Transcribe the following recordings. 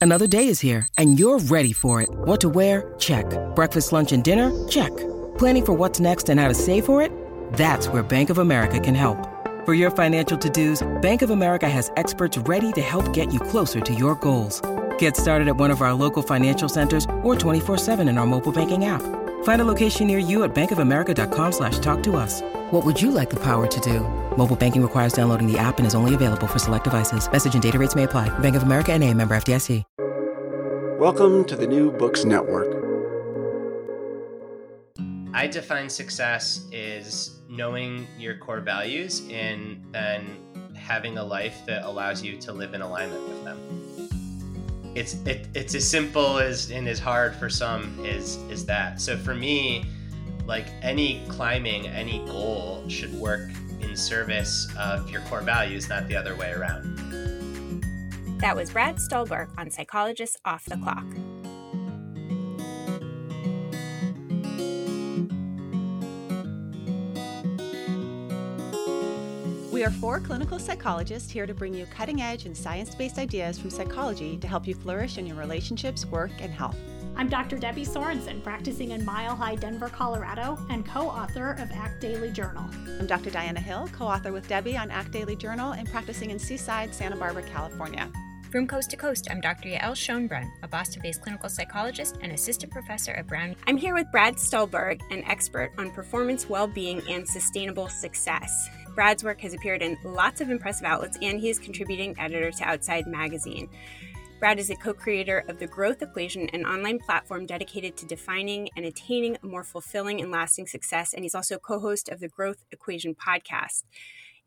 Another day is here, and you're ready for it. What to wear? Check. Breakfast, lunch, and dinner? Check. Planning for what's next and how to save for it? That's where Bank of America can help. For your financial to-dos, Bank of America has experts ready to help get you closer to your goals. Get started at one of our local financial centers or 24/7 in our mobile banking app. Find a location near you at bankofamerica.com/talktous. What would you like the power to do? Mobile banking requires downloading the app and is only available for select devices. Message and data rates may apply. Bank of America N.A., member FDIC. Welcome to the New Books Network. I define success as knowing your core values and then having a life that allows you to live in alignment with them. It's as simple as and as hard for some is that. So for me, like any goal should work in service of your core values, not the other way around. That was Brad Stolberg on Psychologists Off the Clock. We are four clinical psychologists here to bring you cutting-edge and science-based ideas from psychology to help you flourish in your relationships, work, and health. I'm Dr. Debbie Sorensen, practicing in Mile High, Denver, Colorado, and co-author of ACT Daily Journal. I'm Dr. Diana Hill, co-author with Debbie on ACT Daily Journal and practicing in Seaside, Santa Barbara, California. From coast to coast, I'm Dr. Yael Schoenbrunn, a Boston-based clinical psychologist and assistant professor at Brown. I'm here with Brad Stolberg, an expert on performance, well-being, and sustainable success. Brad's work has appeared in lots of impressive outlets, and he is contributing editor to Outside Magazine. Brad is a co-creator of The Growth Equation, an online platform dedicated to defining and attaining a more fulfilling and lasting success, and he's also co-host of The Growth Equation podcast.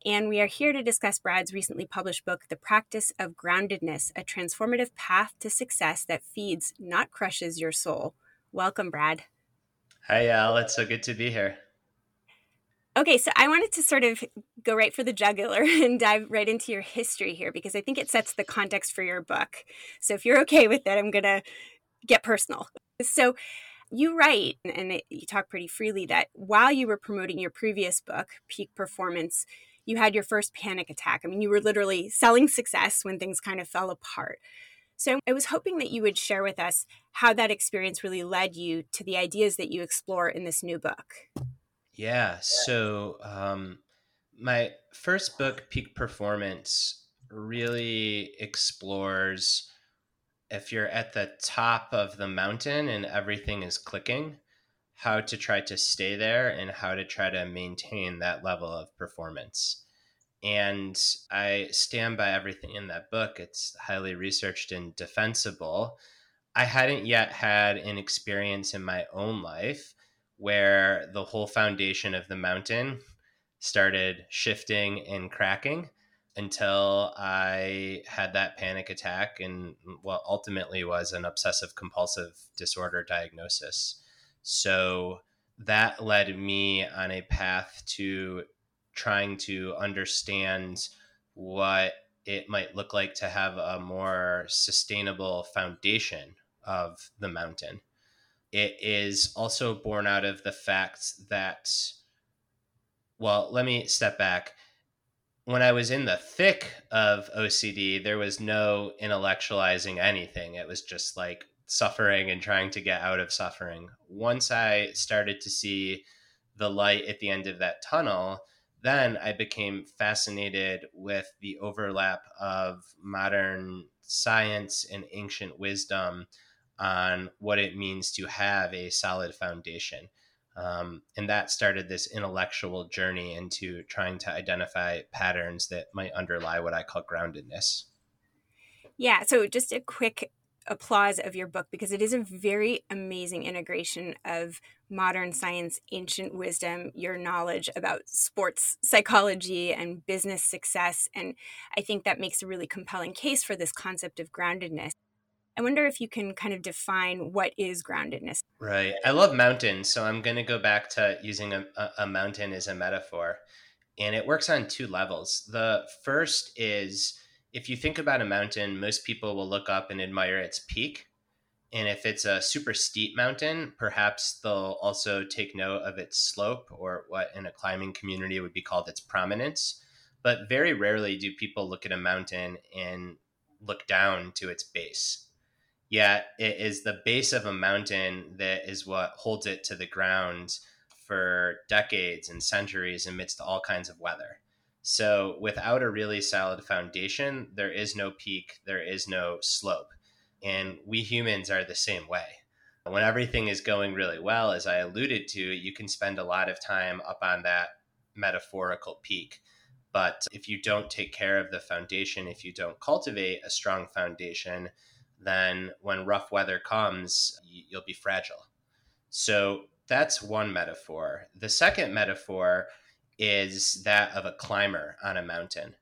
And we are here to discuss Brad's recently published book, The Practice of Groundedness, a transformative path to success that feeds, not crushes, your soul. Welcome, Brad. Hi, Al. It's so good to be here. Okay, so I wanted to sort of go right for the jugular and dive right into your history here, because I think it sets the context for your book. So if you're okay with that, I'm going to get personal. So you write, and you talk pretty freely, that while you were promoting your previous book, Peak Performance, you had your first panic attack. I mean, you were literally selling success when things kind of fell apart. So I was hoping that you would share with us how that experience really led you to the ideas that you explore in this new book. Yeah. So my first book, Peak Performance, really explores if you're at the top of the mountain and everything is clicking, how to try to stay there and how to try to maintain that level of performance. And I stand by everything in that book. It's highly researched and defensible. I hadn't yet had an experience in my own life where the whole foundation of the mountain started shifting and cracking until I had that panic attack and what ultimately was an obsessive compulsive disorder diagnosis. So that led me on a path to trying to understand what it might look like to have a more sustainable foundation of the mountain. It is also born out of the fact that, well, let me step back. When I was in the thick of OCD, there was no intellectualizing anything. It was just like suffering and trying to get out of suffering. Once I started to see the light at the end of that tunnel, then I became fascinated with the overlap of modern science and ancient wisdom on what it means to have a solid foundation. And that started this intellectual journey into trying to identify patterns that might underlie what I call groundedness. Yeah. So just a quick applause of your book, because it is a very amazing integration of modern science, ancient wisdom, your knowledge about sports psychology and business success. And I think that makes a really compelling case for this concept of groundedness. I wonder if you can kind of define what is groundedness. Right. I love mountains. So I'm going to go back to using a mountain as a metaphor. And it works on two levels. The first is, if you think about a mountain, most people will look up and admire its peak. And if it's a super steep mountain, perhaps they'll also take note of its slope, or what in a climbing community would be called its prominence. But very rarely do people look at a mountain and look down to its base. Yet it is the base of a mountain that is what holds it to the ground for decades and centuries amidst all kinds of weather. So without a really solid foundation, there is no peak, there is no slope. And we humans are the same way. When everything is going really well, as I alluded to, you can spend a lot of time up on that metaphorical peak. But if you don't take care of the foundation, if you don't cultivate a strong foundation, then when rough weather comes, you'll be fragile. So that's one metaphor. The second metaphor is that of a climber on a mountain.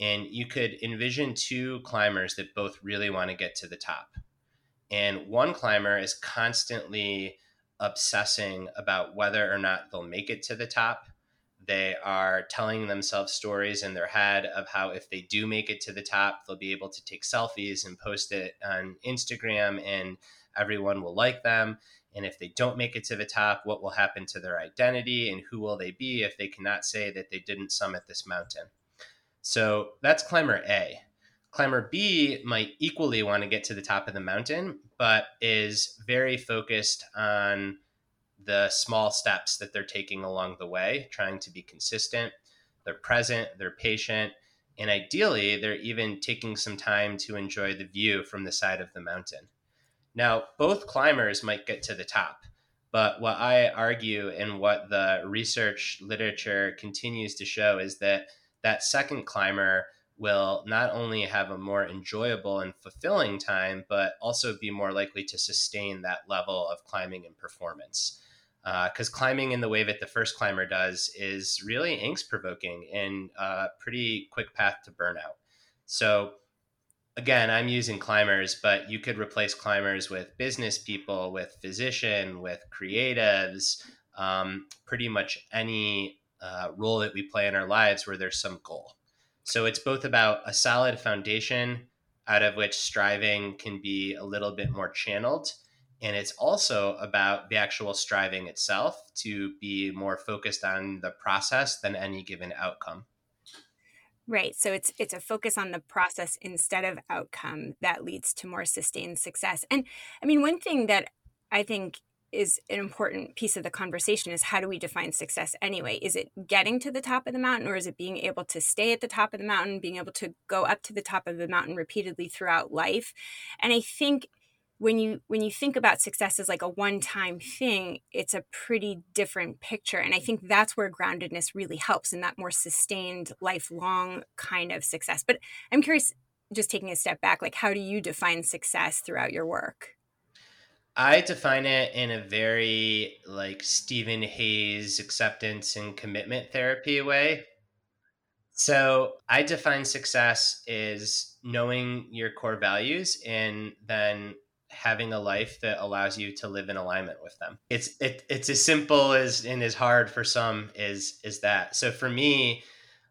And you could envision two climbers that both really want to get to the top. And one climber is constantly obsessing about whether or not they'll make it to the top. They are telling themselves stories in their head of how if they do make it to the top, they'll be able to take selfies and post it on Instagram and everyone will like them. And if they don't make it to the top, what will happen to their identity, and who will they be if they cannot say that they didn't summit this mountain? So that's climber A. Climber B might equally want to get to the top of the mountain, but is very focused on the small steps that they're taking along the way, trying to be consistent. They're present, they're patient, and ideally, they're even taking some time to enjoy the view from the side of the mountain. Now, both climbers might get to the top, but what I argue and what the research literature continues to show is that that second climber will not only have a more enjoyable and fulfilling time, but also be more likely to sustain that level of climbing and performance. Because climbing in the way that the first climber does is really angst-provoking and a pretty quick path to burnout. So again, I'm using climbers, but you could replace climbers with business people, with physician, with creatives, pretty much any role that we play in our lives where there's some goal. So it's both about a solid foundation out of which striving can be a little bit more channeled. And it's also about the actual striving itself to be more focused on the process than any given outcome. Right. So it's a focus on the process instead of outcome that leads to more sustained success. And I mean, one thing that I think is an important piece of the conversation is, how do we define success anyway? Is it getting to the top of the mountain, or is it being able to stay at the top of the mountain, being able to go up to the top of the mountain repeatedly throughout life? And I think when you think about success as like a one-time thing, it's a pretty different picture. And I think that's where groundedness really helps, in that more sustained, lifelong kind of success. But I'm curious, just taking a step back, like, how do you define success throughout your work? I define it in a very like Stephen Hayes acceptance and commitment therapy way. So I define success as knowing your core values and then having a life that allows you to live in alignment with them. It's as simple as, and as hard for some is that. So for me,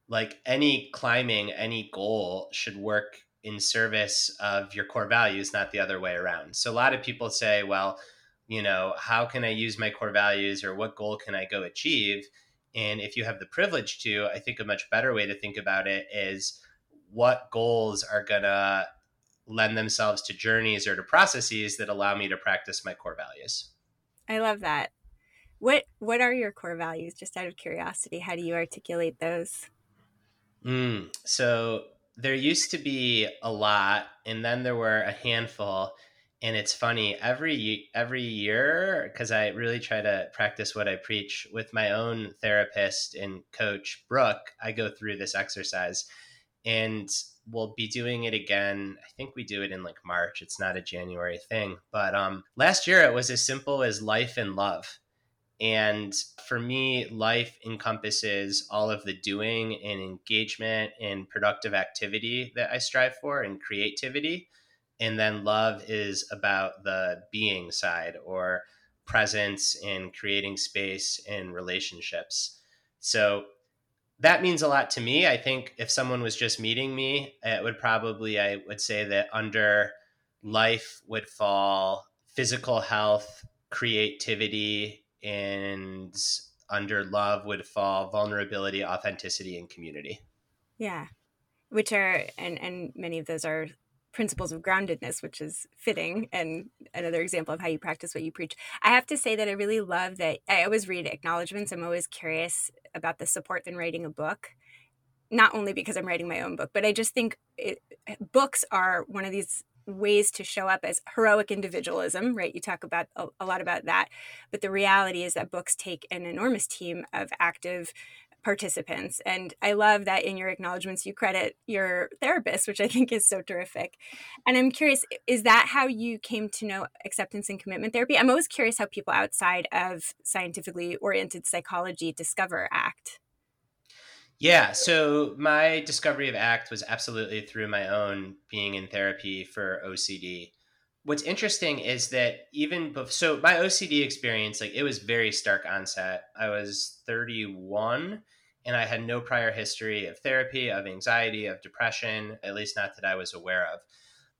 like, any climbing, any goal should work in service of your core values, not the other way around. So a lot of people say, well, you know, how can I use my core values, or what goal can I go achieve? And if you have the privilege to, I think a much better way to think about it is, what goals are gonna lend themselves to journeys or to processes that allow me to practice my core values. I love that. What are your core values? Just out of curiosity, how do you articulate those? So there used to be a lot, and then there were a handful. And it's funny, every year, because I really try to practice what I preach with my own therapist and coach, Brooke, I go through this exercise and we'll be doing it again. I think we do it in like March. It's not a January thing. But last year, it was as simple as life and love. And for me, life encompasses all of the doing and engagement and productive activity that I strive for and creativity. And then love is about the being side or presence and creating space and relationships. So that means a lot to me. I think if someone was just meeting me, I would say that under life would fall physical health, creativity, and under love would fall vulnerability, authenticity, and community. Yeah, which are, and many of those are principles of groundedness, which is fitting and another example of how you practice what you preach. I have to say that I really love that I always read acknowledgments. I'm always curious about the support in writing a book, not only because I'm writing my own book, but I just think books are one of these ways to show up as heroic individualism, right? You talk about a lot about that, but the reality is that books take an enormous team of active participants. And I love that in your acknowledgments, you credit your therapist, which I think is so terrific. And I'm curious, is that how you came to know acceptance and commitment therapy? I'm always curious how people outside of scientifically oriented psychology discover ACT. Yeah, so my discovery of ACT was absolutely through my own being in therapy for OCD. What's interesting is that so my OCD experience, like it was very stark onset. I was 31 and I had no prior history of therapy, of anxiety, of depression, at least not that I was aware of.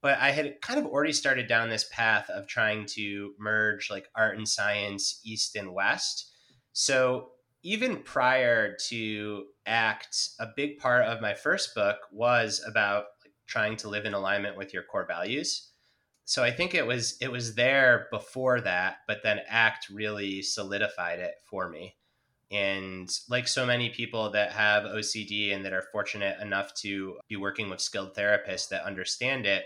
But I had kind of already started down this path of trying to merge like art and science, East and West. So even prior to ACT, a big part of my first book was about like, trying to live in alignment with your core values. So I think it was there before that, but then ACT really solidified it for me. And like so many people that have OCD and that are fortunate enough to be working with skilled therapists that understand it,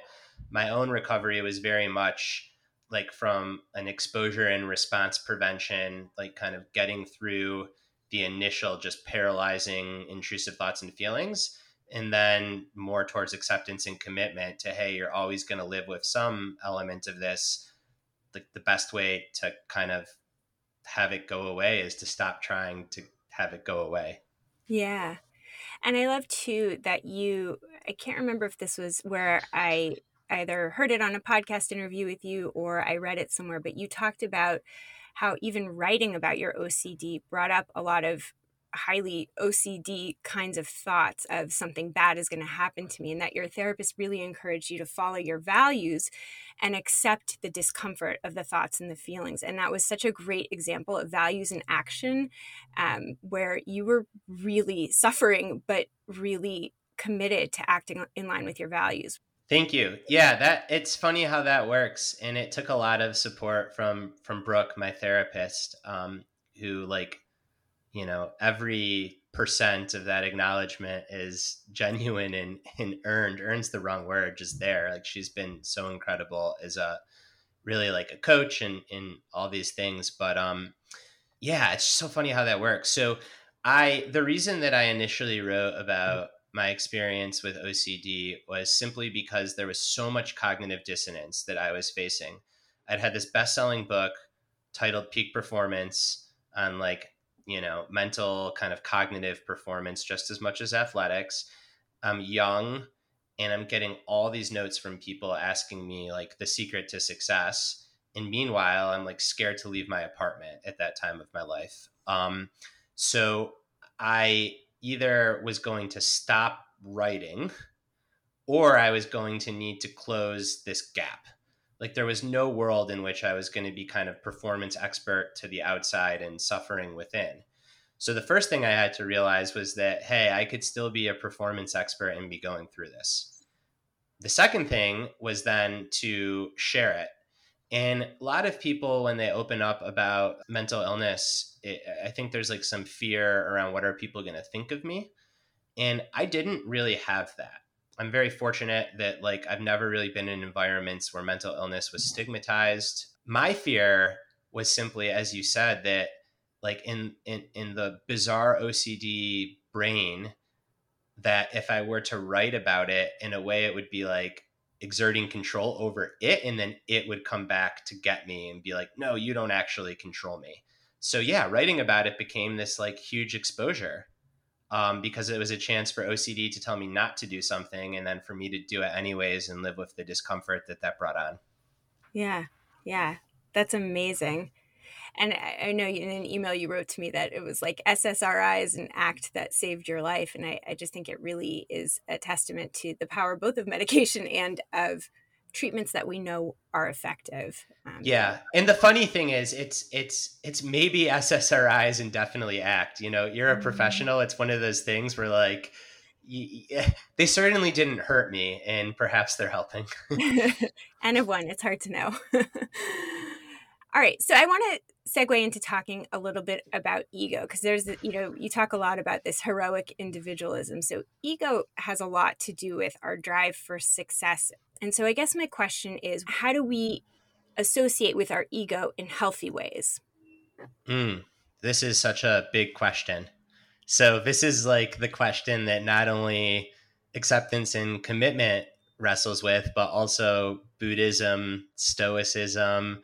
my own recovery was very much like from an exposure and response prevention, like kind of getting through the initial just paralyzing intrusive thoughts and feelings. And then more towards acceptance and commitment to, hey, you're always going to live with some element of this. Like the best way to kind of have it go away is to stop trying to have it go away. Yeah. And I love too that I can't remember if this was where I either heard it on a podcast interview with you or I read it somewhere, but you talked about how even writing about your OCD brought up a lot of highly OCD kinds of thoughts of something bad is going to happen to me, and that your therapist really encouraged you to follow your values and accept the discomfort of the thoughts and the feelings. And that was such a great example of values in action, where you were really suffering, but really committed to acting in line with your values. Thank you. Yeah, it's funny how that works. And it took a lot of support from Brooke, my therapist, who like, you know, every percent of that acknowledgement is genuine and earned. Earn's the wrong word, just there. Like she's been so incredible as a really like a coach and all these things. But yeah, it's so funny how that works. So the reason that I initially wrote about my experience with OCD was simply because there was so much cognitive dissonance that I was facing. I'd had this best-selling book titled Peak Performance on like, you know, mental kind of cognitive performance, just as much as athletics. I'm young and I'm getting all these notes from people asking me like the secret to success. And meanwhile, I'm like scared to leave my apartment at that time of my life. So I either was going to stop writing or I was going to need to close this gap. Like there was no world in which I was going to be kind of performance expert to the outside and suffering within. So the first thing I had to realize was that, hey, I could still be a performance expert and be going through this. The second thing was then to share it. And a lot of people, when they open up about mental illness, I think there's like some fear around what are people going to think of me? And I didn't really have that. I'm very fortunate that like I've never really been in environments where mental illness was stigmatized. My fear was simply, as you said, that like in the bizarre OCD brain, that if I were to write about it in a way, it would be like exerting control over it. And then it would come back to get me and be like, no, you don't actually control me. So yeah, writing about it became this like huge exposure because it was a chance for OCD to tell me not to do something and then for me to do it anyways and live with the discomfort that that brought on. Yeah. That's amazing. And I know in an email you wrote to me that it was like SSRI is an act that saved your life. And I just think it really is a testament to the power both of medication and of treatments that we know are effective. Yeah. And the funny thing is it's maybe SSRIs and definitely ACT. You know, you're a professional. It's one of those things where like, they certainly didn't hurt me and perhaps they're helping. N of one, it's hard to know. All right. So I want to segue into talking a little bit about ego because there's, you know, you talk a lot about this heroic individualism. So ego has a lot to do with our drive for success. And so I guess my question is, how do we associate with our ego in healthy ways? This is such a big question. So this is like the question that not only acceptance and commitment wrestles with, but also Buddhism, Stoicism,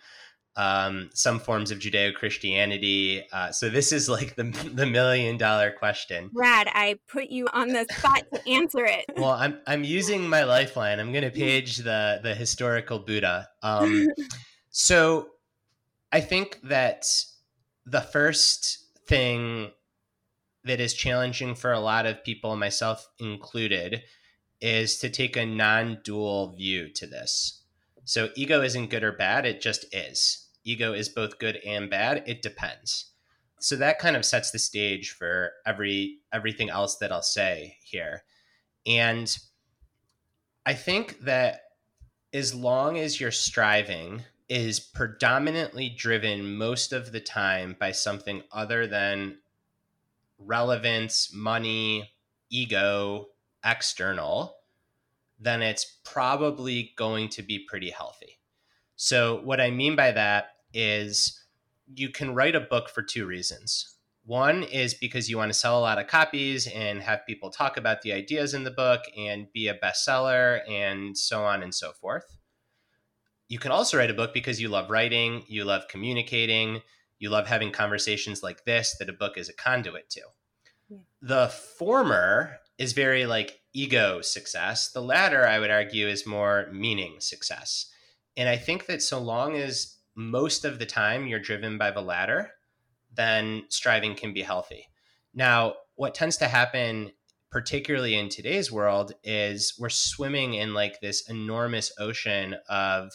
some forms of Judeo-Christianity. So this is like the $1 million question. Brad, I put you on the spot to answer it. Well, I'm using my lifeline. I'm going to page the historical Buddha. So I think that the first thing that is challenging for a lot of people, myself included, is to take a non-dual view to this. So ego isn't good or bad. It just is. Ego is both good and bad. It depends. So that kind of sets the stage for everything else that I'll say here. And I think that as long as your striving is predominantly driven most of the time by something other than relevance, money, ego, external, then it's probably going to be pretty healthy. So what I mean by that is you can write a book for two reasons. One is because you want to sell a lot of copies and have people talk about the ideas in the book and be a bestseller and so on and so forth. You can also write a book because you love writing, you love communicating, you love having conversations like this that a book is a conduit to. Yeah. The former is very like ego success. The latter, I would argue, is more meaning success. And I think that so long as most of the time you're driven by the latter, then striving can be healthy. Now, what tends to happen, particularly in today's world, is we're swimming in like this enormous ocean of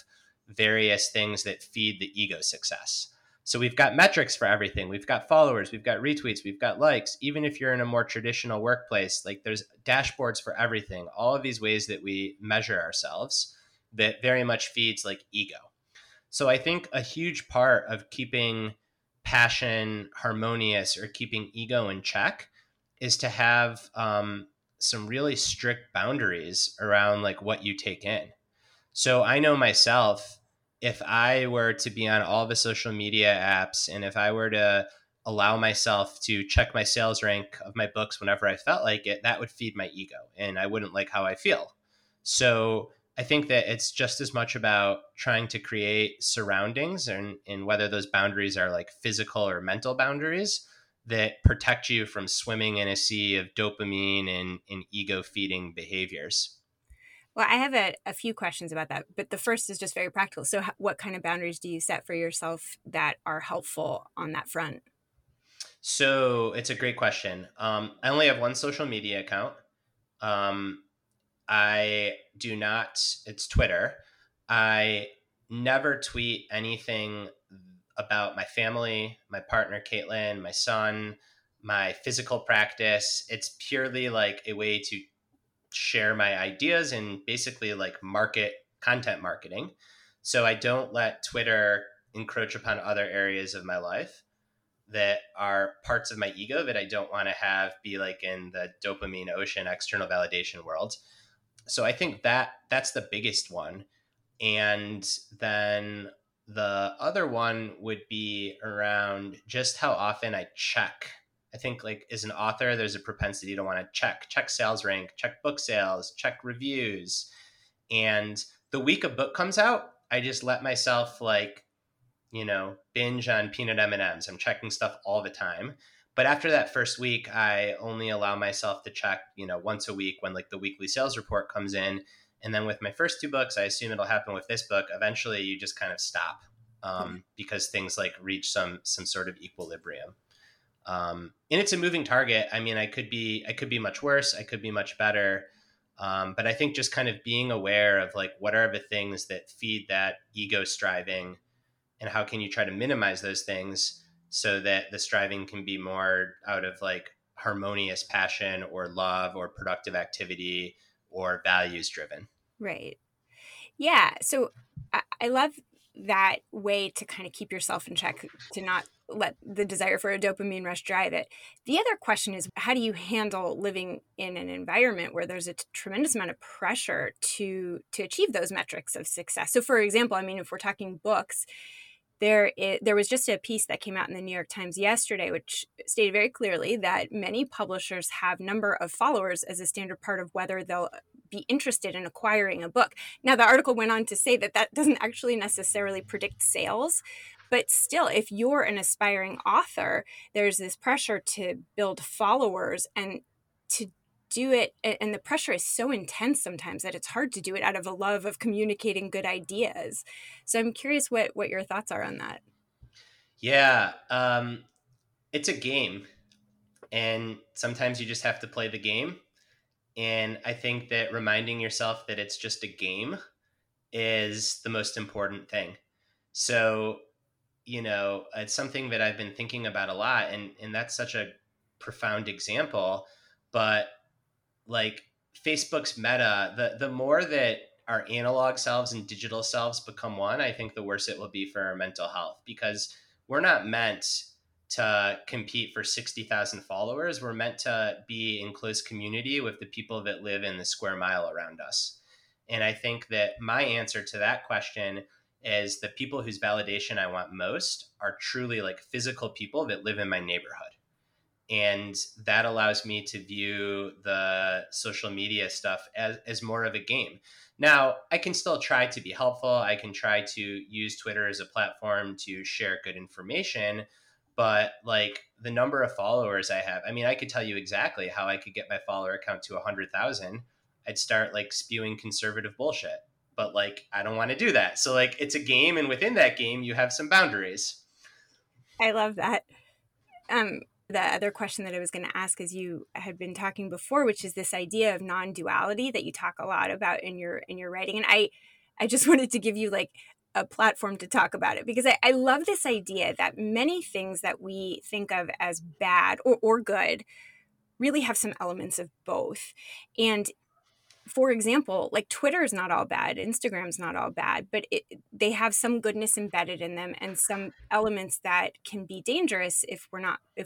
various things that feed the ego success. So we've got metrics for everything. We've got followers, we've got retweets, we've got likes. Even if you're in a more traditional workplace, like there's dashboards for everything, all of these ways that we measure ourselves that very much feeds like ego. So I think a huge part of keeping passion harmonious or keeping ego in check is to have some really strict boundaries around like what you take in. So I know myself, if I were to be on all the social media apps and if I were to allow myself to check my sales rank of my books whenever I felt like it, that would feed my ego and I wouldn't like how I feel. So I think that it's just as much about trying to create surroundings and whether those boundaries are like physical or mental boundaries that protect you from swimming in a sea of dopamine and ego feeding behaviors. Well, I have a few questions about that, but the first is just very practical. So what kind of boundaries do you set for yourself that are helpful on that front? So it's a great question. I only have one social media account. I do not, it's Twitter. I never tweet anything about my family, my partner, Caitlin, my son, my physical practice. It's purely like a way to share my ideas and basically like content marketing. So I don't let Twitter encroach upon other areas of my life that are parts of my ego that I don't want to have be like in the dopamine ocean external validation world. So I think that's the biggest one. And then the other one would be around just how often I check. I think like as an author, there's a propensity to want to check sales rank, check book sales, check reviews. And the week a book comes out, I just let myself like, you know, binge on peanut M&Ms. I'm checking stuff all the time. But after that first week, I only allow myself to check, you know, once a week when like the weekly sales report comes in. And then with my first two books, I assume it'll happen with this book. Eventually, you just kind of stop because things like reach some sort of equilibrium. And it's a moving target. I mean, I could be much worse. I could be much better. But I think just kind of being aware of like what are the things that feed that ego striving, and how can you try to minimize those things, so that the striving can be more out of like harmonious passion or love or productive activity or values driven. Right. Yeah. So I love that way to kind of keep yourself in check, to not let the desire for a dopamine rush drive it. The other question is, how do you handle living in an environment where there's a tremendous amount of pressure to achieve those metrics of success? So for example, I mean, if we're talking books, There was just a piece that came out in the New York Times yesterday, which stated very clearly that many publishers have number of followers as a standard part of whether they'll be interested in acquiring a book. Now, the article went on to say that that doesn't actually necessarily predict sales. But still, if you're an aspiring author, there's this pressure to build followers and to do it. And the pressure is so intense sometimes that it's hard to do it out of a love of communicating good ideas. So I'm curious what your thoughts are on that. Yeah. It's a game, and sometimes you just have to play the game. And I think that reminding yourself that it's just a game is the most important thing. So, you know, it's something that I've been thinking about a lot, and that's such a profound example, but like Facebook's Meta, the more that our analog selves and digital selves become one, I think the worse it will be for our mental health, because we're not meant to compete for 60,000 followers. We're meant to be in close community with the people that live in the square mile around us. And I think that my answer to that question is the people whose validation I want most are truly like physical people that live in my neighborhood. And that allows me to view the social media stuff as more of a game. Now, I can still try to be helpful. I can try to use Twitter as a platform to share good information. But like the number of followers I have, I mean, I could tell you exactly how I could get my follower count to 100,000. I'd start like spewing conservative bullshit. But like, I don't want to do that. So like, it's a game. And within that game, you have some boundaries. I love that. The other question that I was going to ask is, you had been talking before, which is this idea of non-duality that you talk a lot about in your writing. And I just wanted to give you like a platform to talk about it, because I love this idea that many things that we think of as bad or good really have some elements of both. And for example, like Twitter is not all bad, Instagram's not all bad, but they have some goodness embedded in them and some elements that can be dangerous if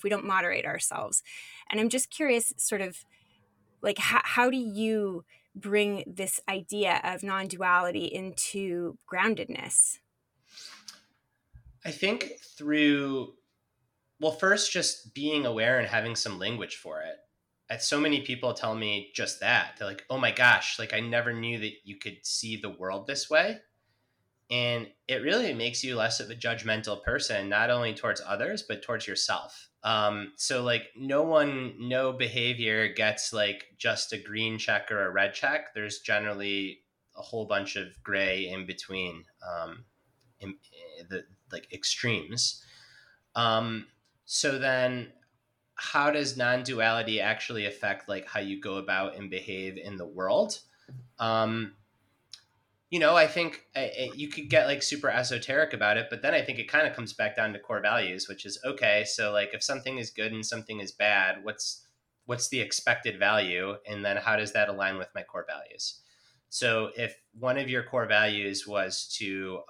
we don't moderate ourselves. And I'm just curious, sort of like, how do you bring this idea of non-duality into groundedness? I think through, well, first just being aware and having some language for it. So many people tell me just that. They're like, oh my gosh, like I never knew that you could see the world this way. And it really makes you less of a judgmental person, not only towards others, but towards yourself. So like no behavior gets like just a green check or a red check. There's generally a whole bunch of gray in between, in the extremes. So then, how does non-duality actually affect like how you go about and behave in the world? You know, I think you could get like super esoteric about it, but then I think it kind of comes back down to core values, which is, okay, so like if something is good and something is bad, what's the expected value? And then how does that align with my core values? So if one of your core values was to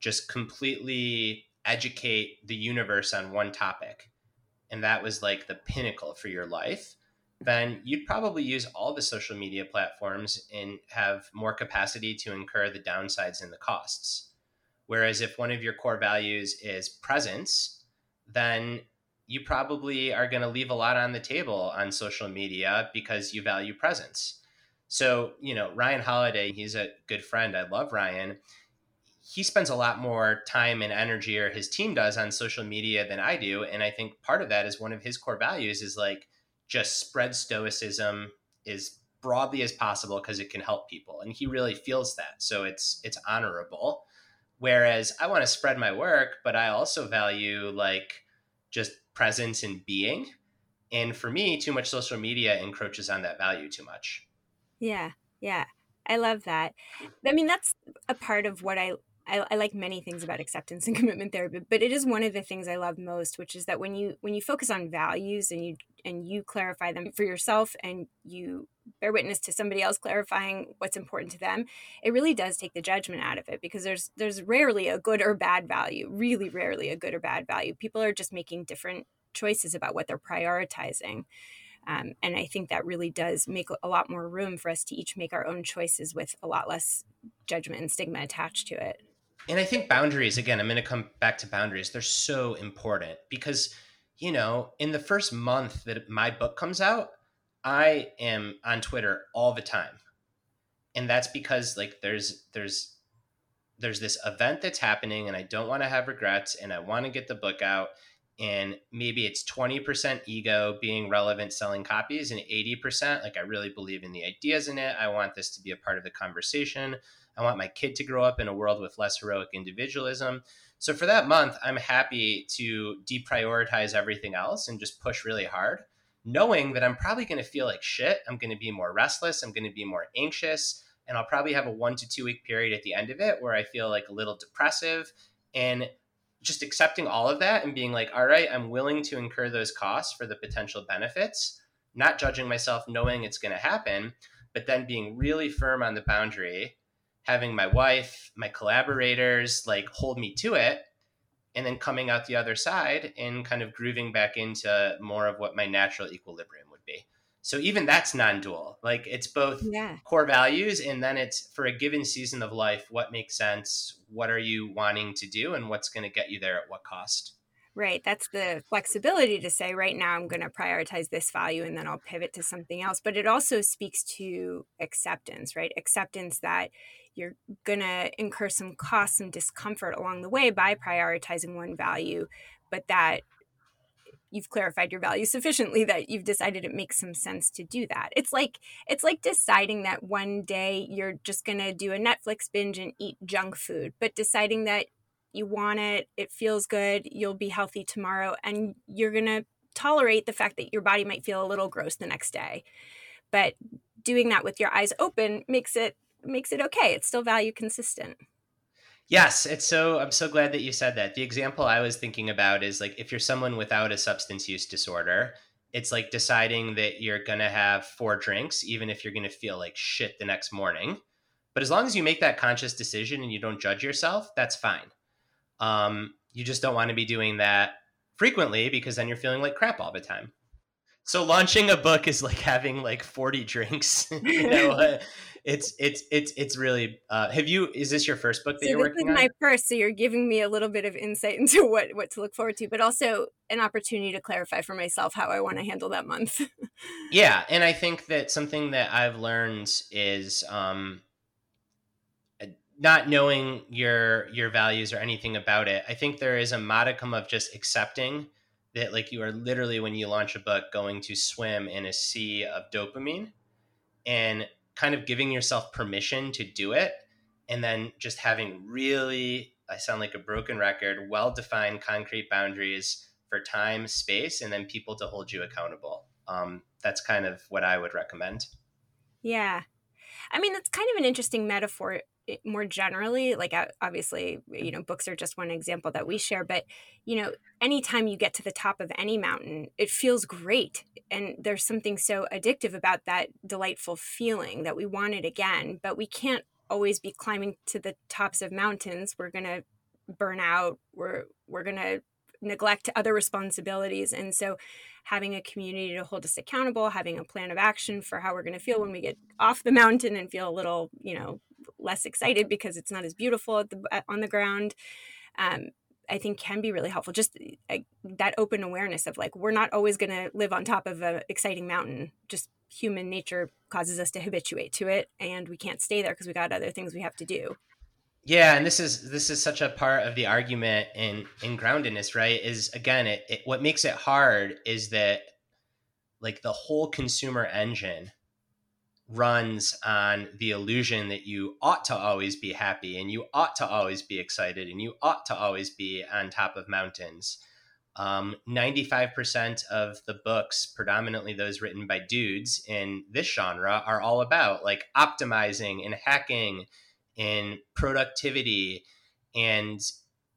just completely educate the universe on one topic, and that was like the pinnacle for your life, then you'd probably use all the social media platforms and have more capacity to incur the downsides and the costs. Whereas if one of your core values is presence, then you probably are going to leave a lot on the table on social media because you value presence. So, you know, Ryan Holiday, he's a good friend. I love Ryan. He spends a lot more time and energy, or his team does, on social media than I do. And I think part of that is one of his core values is like, just spread stoicism as broadly as possible because it can help people. And he really feels that. So it's honorable. Whereas I want to spread my work, but I also value like just presence and being. And for me, too much social media encroaches on that value too much. Yeah. Yeah. I love that. I mean, that's a part of what I like many things about acceptance and commitment therapy, but it is one of the things I love most, which is that when you focus on values and you clarify them for yourself and you bear witness to somebody else clarifying what's important to them, it really does take the judgment out of it, because there's rarely a good or bad value, really rarely a good or bad value. People are just making different choices about what they're prioritizing. And I think that really does make a lot more room for us to each make our own choices with a lot less judgment and stigma attached to it. And I think boundaries, again, I'm going to come back to boundaries. They're so important because, you know, in the first month that my book comes out, I am on Twitter all the time. And that's because like there's this event that's happening and I don't want to have regrets and I want to get the book out. And maybe it's 20% ego being relevant, selling copies, and 80%, like I really believe in the ideas in it. I want this to be a part of the conversation. I want my kid to grow up in a world with less heroic individualism. So for that month, I'm happy to deprioritize everything else and just push really hard, knowing that I'm probably going to feel like shit. I'm going to be more restless. I'm going to be more anxious. And I'll probably have a 1 to 2 week period at the end of it where I feel like a little depressive, and just accepting all of that and being like, all right, I'm willing to incur those costs for the potential benefits, not judging myself, knowing it's going to happen, but then being really firm on the boundary, having my wife, my collaborators, like hold me to it, and then coming out the other side and kind of grooving back into more of what my natural equilibrium would be. So even that's non-dual. Like it's both core values, and then it's for a given season of life, what makes sense, what are you wanting to do, and what's going to get you there at what cost. Right. That's the flexibility to say, right now I'm going to prioritize this value and then I'll pivot to something else. But it also speaks to acceptance, right? Acceptance that you're going to incur some costs and discomfort along the way by prioritizing one value, but that you've clarified your value sufficiently that you've decided it makes some sense to do that. It's like deciding that one day you're just going to do a Netflix binge and eat junk food, but deciding that you want it, it feels good, you'll be healthy tomorrow, and you're going to tolerate the fact that your body might feel a little gross the next day. But doing that with your eyes open makes it okay. It's still value consistent. Yes. I'm so glad that you said that. The example I was thinking about is like, if you're someone without a substance use disorder, it's like deciding that you're going to have 4 drinks, even if you're going to feel like shit the next morning. But as long as you make that conscious decision and you don't judge yourself, that's fine. You just don't want to be doing that frequently, because then you're feeling like crap all the time. So launching a book is like having like 40 drinks. You know, it's really, is this your first book that you're working on? This is my first. So you're giving me a little bit of insight into what to look forward to, but also an opportunity to clarify for myself how I want to handle that month. Yeah. And I think that something that I've learned is, not knowing your values or anything about it. I think there is a modicum of just accepting that like you are literally, when you launch a book, going to swim in a sea of dopamine and kind of giving yourself permission to do it. And then just having really, I sound like a broken record, well-defined concrete boundaries for time, space, and then people to hold you accountable. That's kind of what I would recommend. Yeah. I mean, that's kind of an interesting metaphor more generally, like obviously, you know, books are just one example that we share, but, you know, anytime you get to the top of any mountain, it feels great. And there's something so addictive about that delightful feeling that we want it again, but we can't always be climbing to the tops of mountains. We're going to burn out. We're going to neglect other responsibilities. And so having a community to hold us accountable, having a plan of action for how we're going to feel when we get off the mountain and feel a little, less excited because it's not as beautiful on the ground, I think can be really helpful. Just that open awareness of we're not always going to live on top of an exciting mountain. Just human nature causes us to habituate to it, and we can't stay there because we got other things we have to do. Yeah. And this is such a part of the argument in groundedness, right? Is again, it what makes it hard is that the whole consumer engine runs on the illusion that you ought to always be happy and you ought to always be excited and you ought to always be on top of mountains. 95% of the books, predominantly those written by dudes in this genre, are all about optimizing and hacking in productivity. And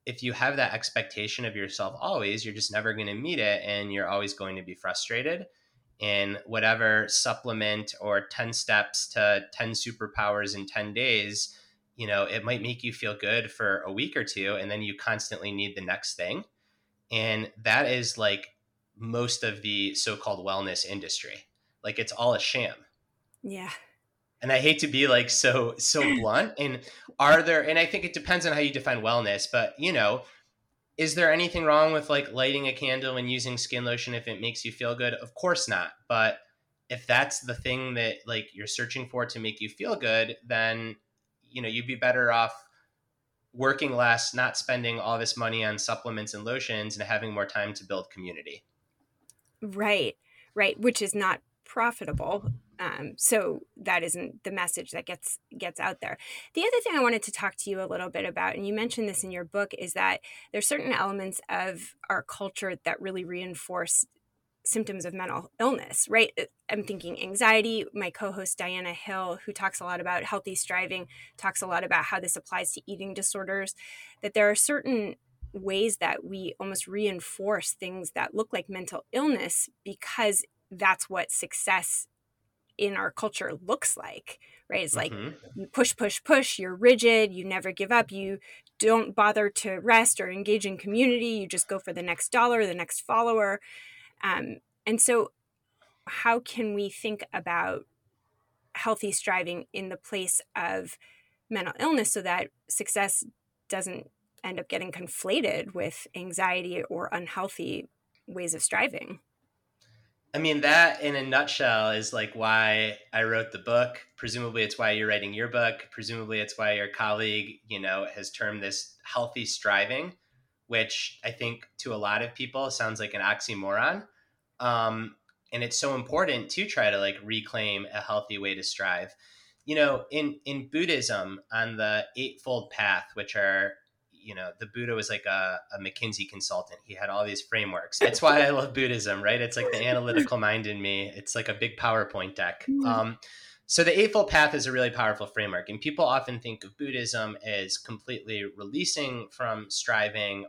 if you have that expectation of yourself always, you're just never going to meet it, and you're always going to be frustrated. And whatever supplement or 10 steps to 10 superpowers in 10 days, it might make you feel good for a week or two, and then you constantly need the next thing. And that is most of the so-called wellness industry. It's all a sham. Yeah. And I hate to be so blunt, and I think it depends on how you define wellness, but is there anything wrong with lighting a candle and using skin lotion if it makes you feel good? Of course not. But if that's the thing that you're searching for to make you feel good, then, you'd be better off working less, not spending all this money on supplements and lotions, and having more time to build community. Right. Which is not profitable. So that isn't the message that gets out there. The other thing I wanted to talk to you a little bit about, and you mentioned this in your book, is that there's certain elements of our culture that really reinforce symptoms of mental illness, right? I'm thinking anxiety. My co-host Diana Hill, who talks a lot about healthy striving, talks a lot about how this applies to eating disorders, that there are certain ways that we almost reinforce things that look like mental illness because that's what success in our culture looks like, right? It's you push, you're rigid, you never give up, you don't bother to rest or engage in community, you just go for the next dollar, the next follower. And so how can we think about healthy striving in the place of mental illness so that success doesn't end up getting conflated with anxiety or unhealthy ways of striving? I mean, that in a nutshell is why I wrote the book. Presumably it's why you're writing your book. Presumably it's why your colleague, has termed this healthy striving, which I think to a lot of people sounds like an oxymoron. And it's so important to try to reclaim a healthy way to strive. In Buddhism, on the Eightfold Path, which are the Buddha was a McKinsey consultant. He had all these frameworks. That's why I love Buddhism, right? It's the analytical mind in me. It's a big PowerPoint deck. So the Eightfold Path is a really powerful framework. And people often think of Buddhism as completely releasing from striving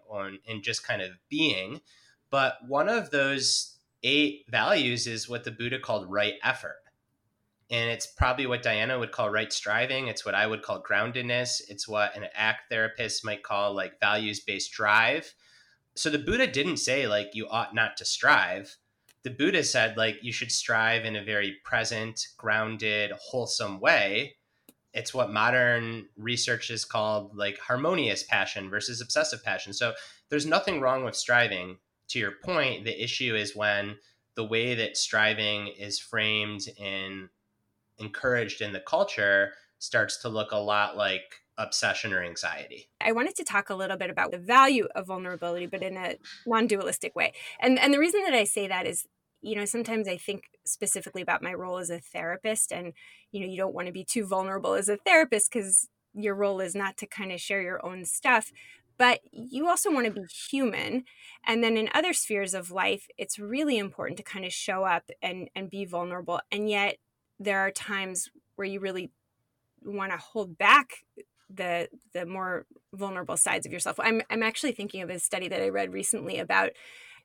and just kind of being. But one of those 8 values is what the Buddha called right effort. And it's probably what Diana would call right striving. It's what I would call groundedness. It's what an ACT therapist might call values-based drive. So the Buddha didn't say you ought not to strive. The Buddha said you should strive in a very present, grounded, wholesome way. It's what modern research is called harmonious passion versus obsessive passion. So there's nothing wrong with striving. To your point, the issue is when the way that striving is framed in encouraged in the culture starts to look a lot like obsession or anxiety. I wanted to talk a little bit about the value of vulnerability, but in a non-dualistic way. And the reason that I say that is, sometimes I think specifically about my role as a therapist, and, you don't want to be too vulnerable as a therapist because your role is not to kind of share your own stuff, but you also want to be human. And then in other spheres of life, it's really important to kind of show up and be vulnerable. And yet, there are times where you really want to hold back the more vulnerable sides of yourself. I'm actually thinking of a study that I read recently about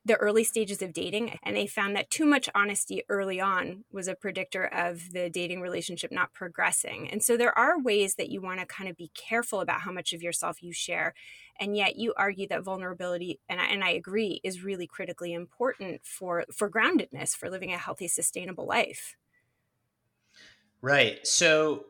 the early stages of dating, and they found that too much honesty early on was a predictor of the dating relationship not progressing. And so there are ways that you want to kind of be careful about how much of yourself you share. And yet you argue that vulnerability, and I agree, is really critically important for groundedness, for living a healthy, sustainable life. Right. So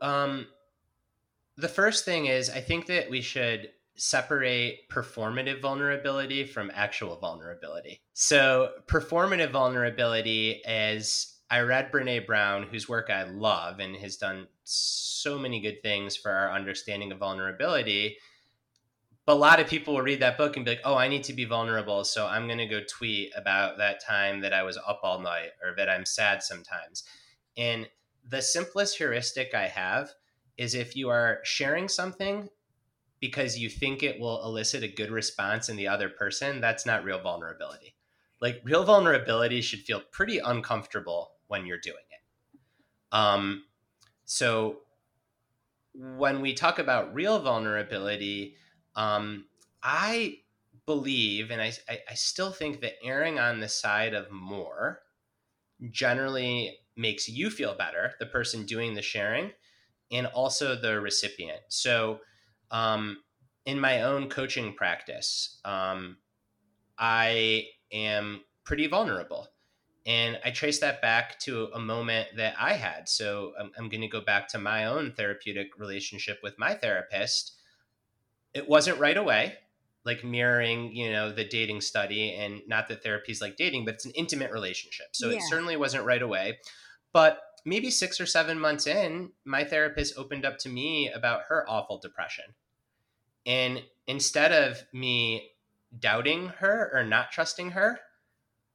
the first thing is, I think that we should separate performative vulnerability from actual vulnerability. So performative vulnerability, as I read Brene Brown, whose work I love and has done so many good things for our understanding of vulnerability. But a lot of people will read that book and be like, oh, I need to be vulnerable. So I'm going to go tweet about that time that I was up all night or that I'm sad sometimes. And the simplest heuristic I have is if you are sharing something because you think it will elicit a good response in the other person, that's not real vulnerability. Like, real vulnerability should feel pretty uncomfortable when you're doing it. So when we talk about real vulnerability, I believe, and I still think that erring on the side of more generally makes you feel better, the person doing the sharing, and also the recipient. So in my own coaching practice, I am pretty vulnerable. And I trace that back to a moment that I had. So I'm going to go back to my own therapeutic relationship with my therapist. It wasn't right away, like mirroring, the dating study, and not that therapy is like dating, but it's an intimate relationship. So yeah. It certainly wasn't right away, but maybe 6 or 7 months in, my therapist opened up to me about her awful depression. And instead of me doubting her or not trusting her,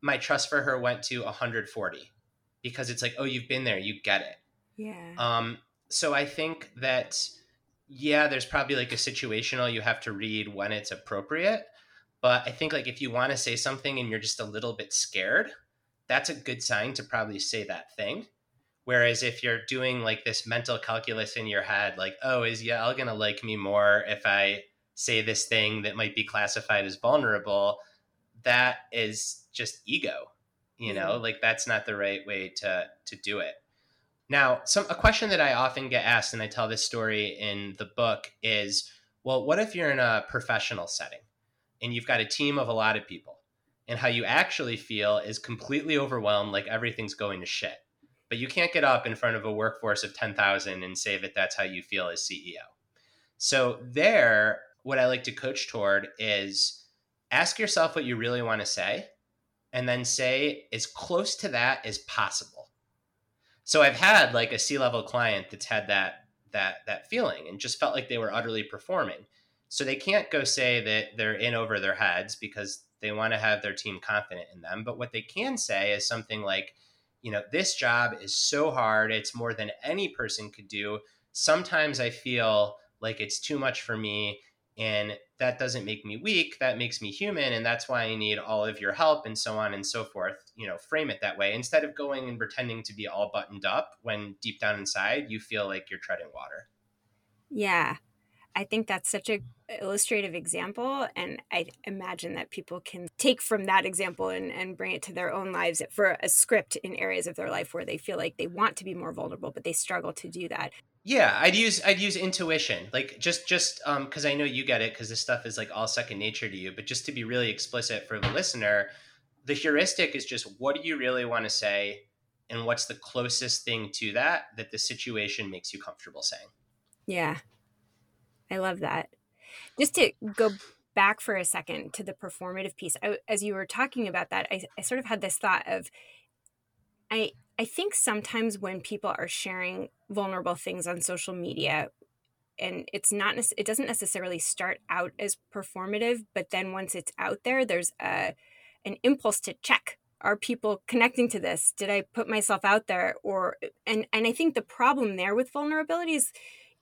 my trust for her went to 140, because it's like, oh, you've been there, you get it. Yeah. So I think that, yeah, there's probably like a situational, you have to read when it's appropriate. But I think, like, if you want to say something and you're just a little bit scared, that's a good sign to probably say that thing. Whereas if you're doing like this mental calculus in your head, like, oh, is Yael going to like me more if I say this thing that might be classified as vulnerable? That is just ego, like, that's not the right way to do it. Now, a question that I often get asked, and I tell this story in the book, is, well, what if you're in a professional setting and you've got a team of a lot of people, and how you actually feel is completely overwhelmed, like everything's going to shit? But you can't get up in front of a workforce of 10,000 and say that that's how you feel as CEO. So there, what I like to coach toward is ask yourself what you really want to say, and then say as close to that as possible. So I've had like a C-level client that's had that feeling and just felt like they were utterly performing. So they can't go say that they're in over their heads because they want to have their team confident in them. But what they can say is something like, this job is so hard. It's more than any person could do. Sometimes I feel like it's too much for me, and that doesn't make me weak. That makes me human. And that's why I need all of your help, and so on and so forth. Frame it that way instead of going and pretending to be all buttoned up when deep down inside you feel like you're treading water. Yeah. I think that's such an illustrative example, and I imagine that people can take from that example and bring it to their own lives for a script in areas of their life where they feel like they want to be more vulnerable, but they struggle to do that. Yeah, I'd use intuition, like just because I know you get it, because this stuff is like all second nature to you. But just to be really explicit for the listener, the heuristic is just, what do you really want to say, and what's the closest thing to that the situation makes you comfortable saying? Yeah. I love that. Just to go back for a second to the performative piece, as you were talking about that, I sort of had this thought of, I think sometimes when people are sharing vulnerable things on social media, and it doesn't necessarily start out as performative, but then once it's out there, there's an impulse to check. Are people connecting to this? Did I put myself out there? And I think the problem there with vulnerability is,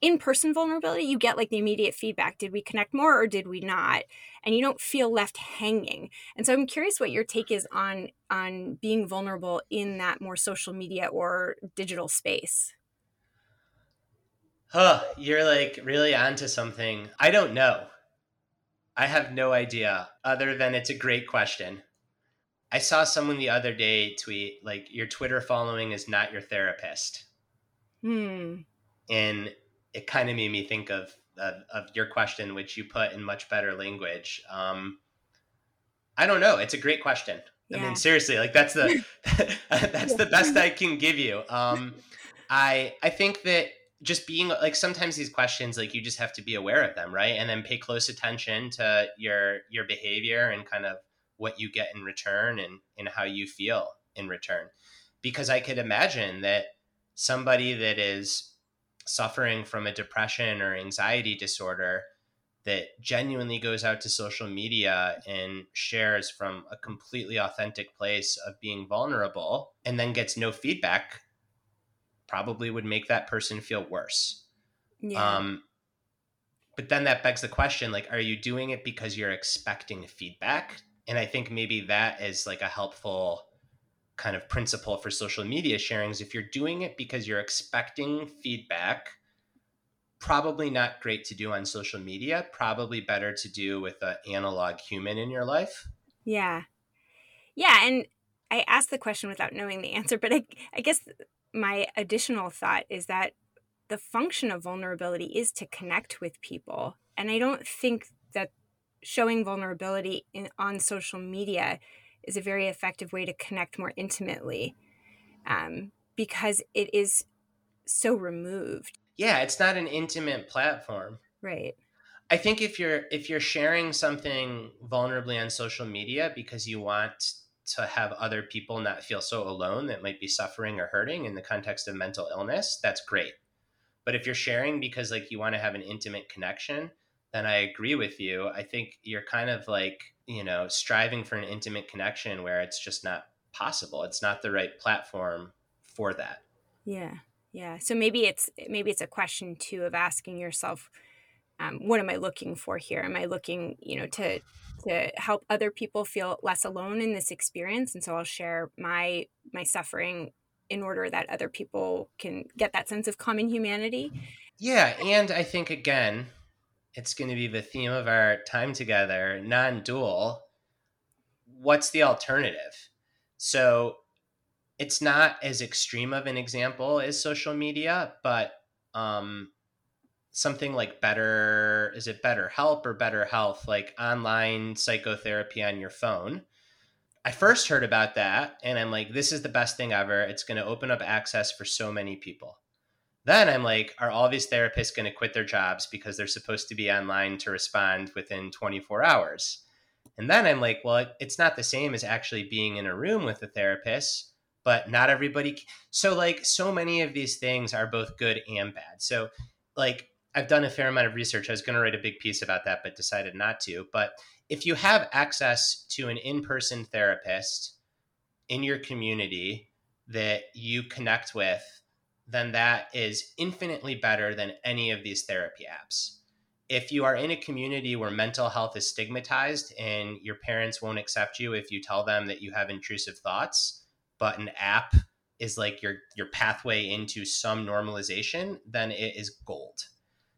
in-person vulnerability, you get like the immediate feedback. Did we connect more or did we not? And you don't feel left hanging. And so I'm curious what your take is on being vulnerable in that more social media or digital space. Huh, you're like really onto something. I don't know. I have no idea, other than it's a great question. I saw someone the other day tweet, like, your Twitter following is not your therapist. And it kind of made me think of your question, which you put in much better language. I don't know. It's a great question. Yeah. I mean, seriously, like that's the best I can give you. I think that just being like, sometimes these questions, like you just have to be aware of them. Right. And then pay close attention to your behavior and kind of what you get in return and how you feel in return, because I could imagine that somebody that is suffering from a depression or anxiety disorder that genuinely goes out to social media and shares from a completely authentic place of being vulnerable and then gets no feedback probably would make that person feel worse. Yeah. But then that begs the question, like, are you doing it because you're expecting feedback? And I think maybe that is like a helpful kind of principle for social media sharings. If you're doing it because you're expecting feedback, probably not great to do on social media, probably better to do with an analog human in your life. Yeah. Yeah. And I asked the question without knowing the answer, but I guess my additional thought is that the function of vulnerability is to connect with people. And I don't think that showing vulnerability on social media is a very effective way to connect more intimately, because it is so removed. Yeah, it's not an intimate platform. Right. I think if you're sharing something vulnerably on social media because you want to have other people not feel so alone that might be suffering or hurting in the context of mental illness, that's great. But if you're sharing because like you want to have an intimate connection, then I agree with you. I think you're kind of like, you know, striving for an intimate connection where it's just not possible. It's not the right platform for that. Yeah. Yeah. So maybe it's a question too of asking yourself, what am I looking for here? Am I looking, you know, to help other people feel less alone in this experience? And so I'll share my suffering in order that other people can get that sense of common humanity. Yeah. And I think, again, it's going to be the theme of our time together, non-dual. What's the alternative? So it's not as extreme of an example as social media, but something like BetterHelp or Better Health, like online psychotherapy on your phone. I first heard about that and I'm like, this is the best thing ever. It's going to open up access for so many people. Then I'm like, are all these therapists going to quit their jobs because they're supposed to be online to respond within 24 hours? And then I'm like, well, it's not the same as actually being in a room with a therapist, but not everybody. So like so many of these things are both good and bad. So like I've done a fair amount of research. I was going to write a big piece about that, but decided not to. But if you have access to an in-person therapist in your community that you connect with, then that is infinitely better than any of these therapy apps. If you are in a community where mental health is stigmatized and your parents won't accept you if you tell them that you have intrusive thoughts, but an app is like your pathway into some normalization, then it is gold.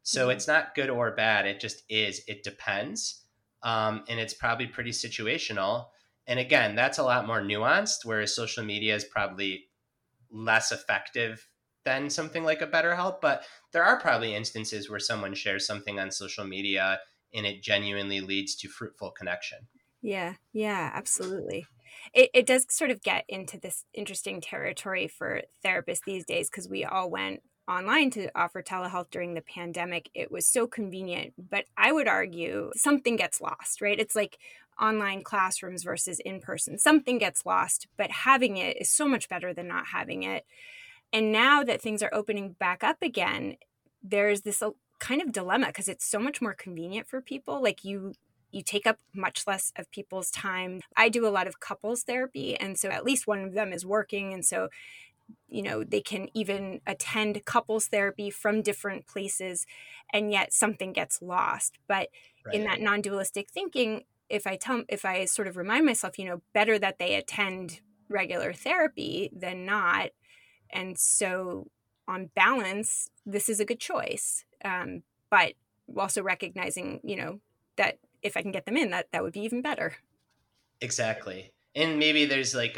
So it's not good or bad. It just is. It depends. And it's probably pretty situational. And again, that's a lot more nuanced, whereas social media is probably less effective than something like a BetterHelp, but there are probably instances where someone shares something on social media and it genuinely leads to fruitful connection. Yeah. Yeah, absolutely. It does sort of get into this interesting territory for therapists these days, because we all went online to offer telehealth during the pandemic. It was so convenient, but I would argue something gets lost, right? It's like online classrooms versus in-person. Something gets lost, but having it is so much better than not having it. And now that things are opening back up again, there's this kind of dilemma because it's so much more convenient for people. Like you take up much less of people's time. I do a lot of couples therapy, and so at least one of them is working. And so, you know, they can even attend couples therapy from different places, and yet something gets lost. But right. In that non-dualistic thinking, if I sort of remind myself, you know, better that they attend regular therapy than not. And so on balance, this is a good choice, but also recognizing, you know, that if I can get them in, that would be even better. Exactly. And maybe there's like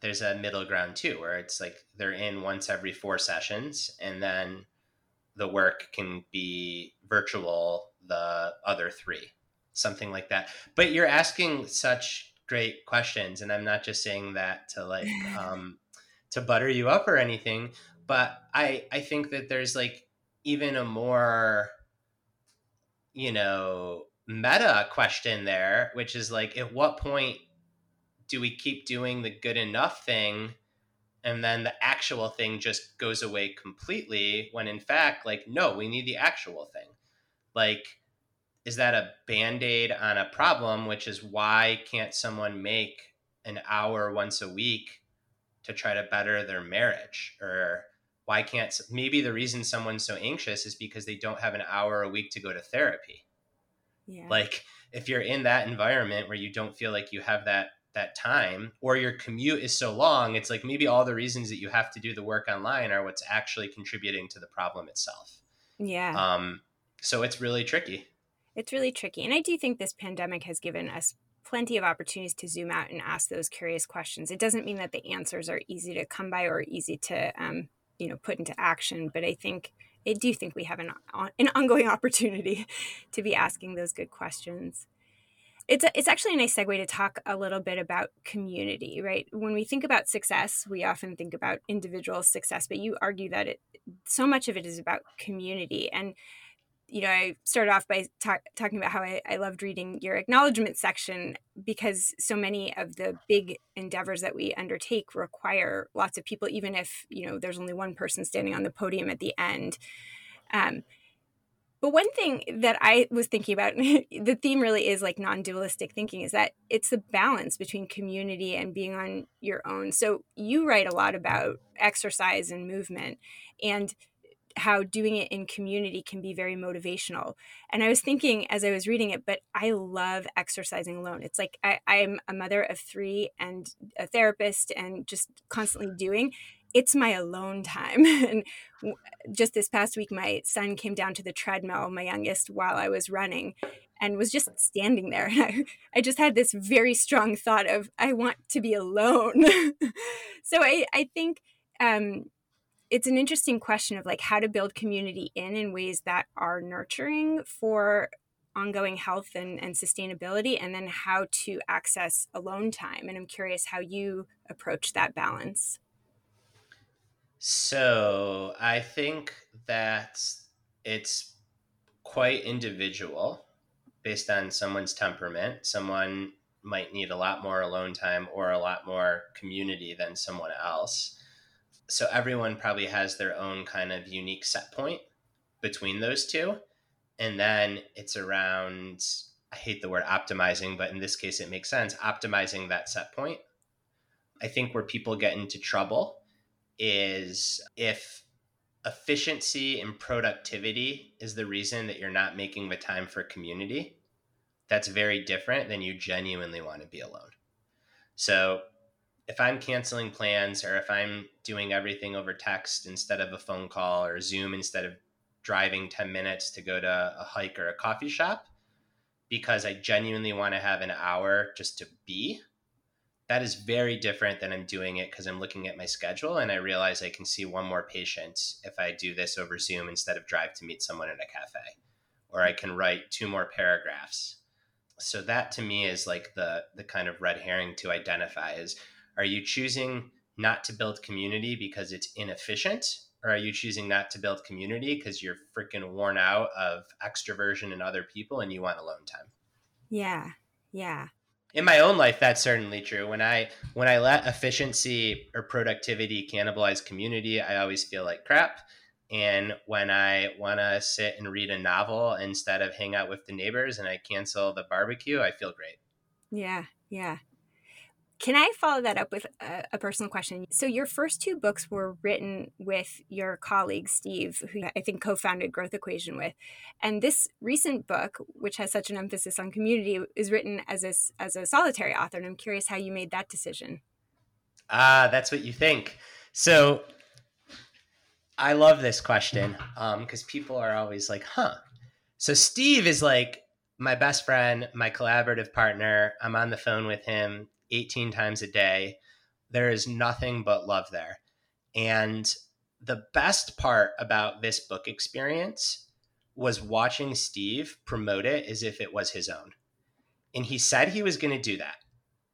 there's a middle ground too, where it's like they're in once every 4 sessions, and then the work can be virtual the other 3, something like that. But you're asking such great questions, and I'm not just saying that to like to butter you up or anything, but I think that there's like even a more, you know, meta question there, which is like, at what point do we keep doing the good enough thing, and then the actual thing just goes away completely, when in fact, like, no, we need the actual thing. Like, is that a Band-Aid on a problem, which is why can't someone make an hour once a week to try to better their marriage? Or why can't, maybe the reason someone's so anxious is because they don't have an hour a week to go to therapy. Yeah. Like, if you're in that environment where you don't feel like you have that time, or your commute is so long, it's like maybe all the reasons that you have to do the work online are what's actually contributing to the problem itself. Yeah. So it's really tricky. It's really tricky. And I do think this pandemic has given us plenty of opportunities to zoom out and ask those curious questions. It doesn't mean that the answers are easy to come by or easy to, you know, put into action. But I do think we have an ongoing opportunity to be asking those good questions. It's actually a nice segue to talk a little bit about community, right? When we think about success, we often think about individual success, but you argue that so much of it is about community. And, you know, I started off by talking about how I loved reading your acknowledgement section, because so many of the big endeavors that we undertake require lots of people, even if, you know, there's only one person standing on the podium at the end. But one thing that I was thinking about, the theme really is like non-dualistic thinking, is that it's the balance between community and being on your own. So you write a lot about exercise and movement and how doing it in community can be very motivational. And I was thinking as I was reading it, but I love exercising alone. It's like I'm a mother of 3 and a therapist and just constantly doing. It's my alone time. And just this past week, my son came down to the treadmill, my youngest, while I was running, and was just standing there. I just had this very strong thought of, I want to be alone. So I think it's an interesting question of like how to build community in ways that are nurturing for ongoing health and sustainability, and then how to access alone time. And I'm curious how you approach that balance. So I think that it's quite individual based on someone's temperament. Someone might need a lot more alone time or a lot more community than someone else. So everyone probably has their own kind of unique set point between those two. And then it's around, I hate the word optimizing, but in this case, it makes sense, optimizing that set point. I think where people get into trouble is if efficiency and productivity is the reason that you're not making the time for community, that's very different than you genuinely want to be alone. So if I'm canceling plans, or if I'm doing everything over text instead of a phone call, or Zoom instead of driving 10 minutes to go to a hike or a coffee shop, because I genuinely want to have an hour just to be, that is very different than I'm doing it because I'm looking at my schedule and I realize I can see one more patient if I do this over Zoom instead of drive to meet someone at a cafe, or I can write 2 more paragraphs. So that to me is like the kind of red herring to identify is, are you choosing not to build community because it's inefficient? Or are you choosing not to build community because you're freaking worn out of extroversion and other people and you want alone time? Yeah, yeah. In my own life, that's certainly true. When I let efficiency or productivity cannibalize community, I always feel like crap. And when I want to sit and read a novel instead of hang out with the neighbors and I cancel the barbecue, I feel great. Yeah, yeah. Can I follow that up with a personal question? So your first 2 books were written with your colleague, Steve, who I think co-founded Growth Equation with. And this recent book, which has such an emphasis on community, is written as a solitary author. And I'm curious how you made that decision. That's what you think. So I love this question because people are always like, huh. So Steve is like my best friend, my collaborative partner. I'm on the phone with him 18 times a day. There is nothing but love there. And the best part about this book experience was watching Steve promote it as if it was his own. And he said he was going to do that.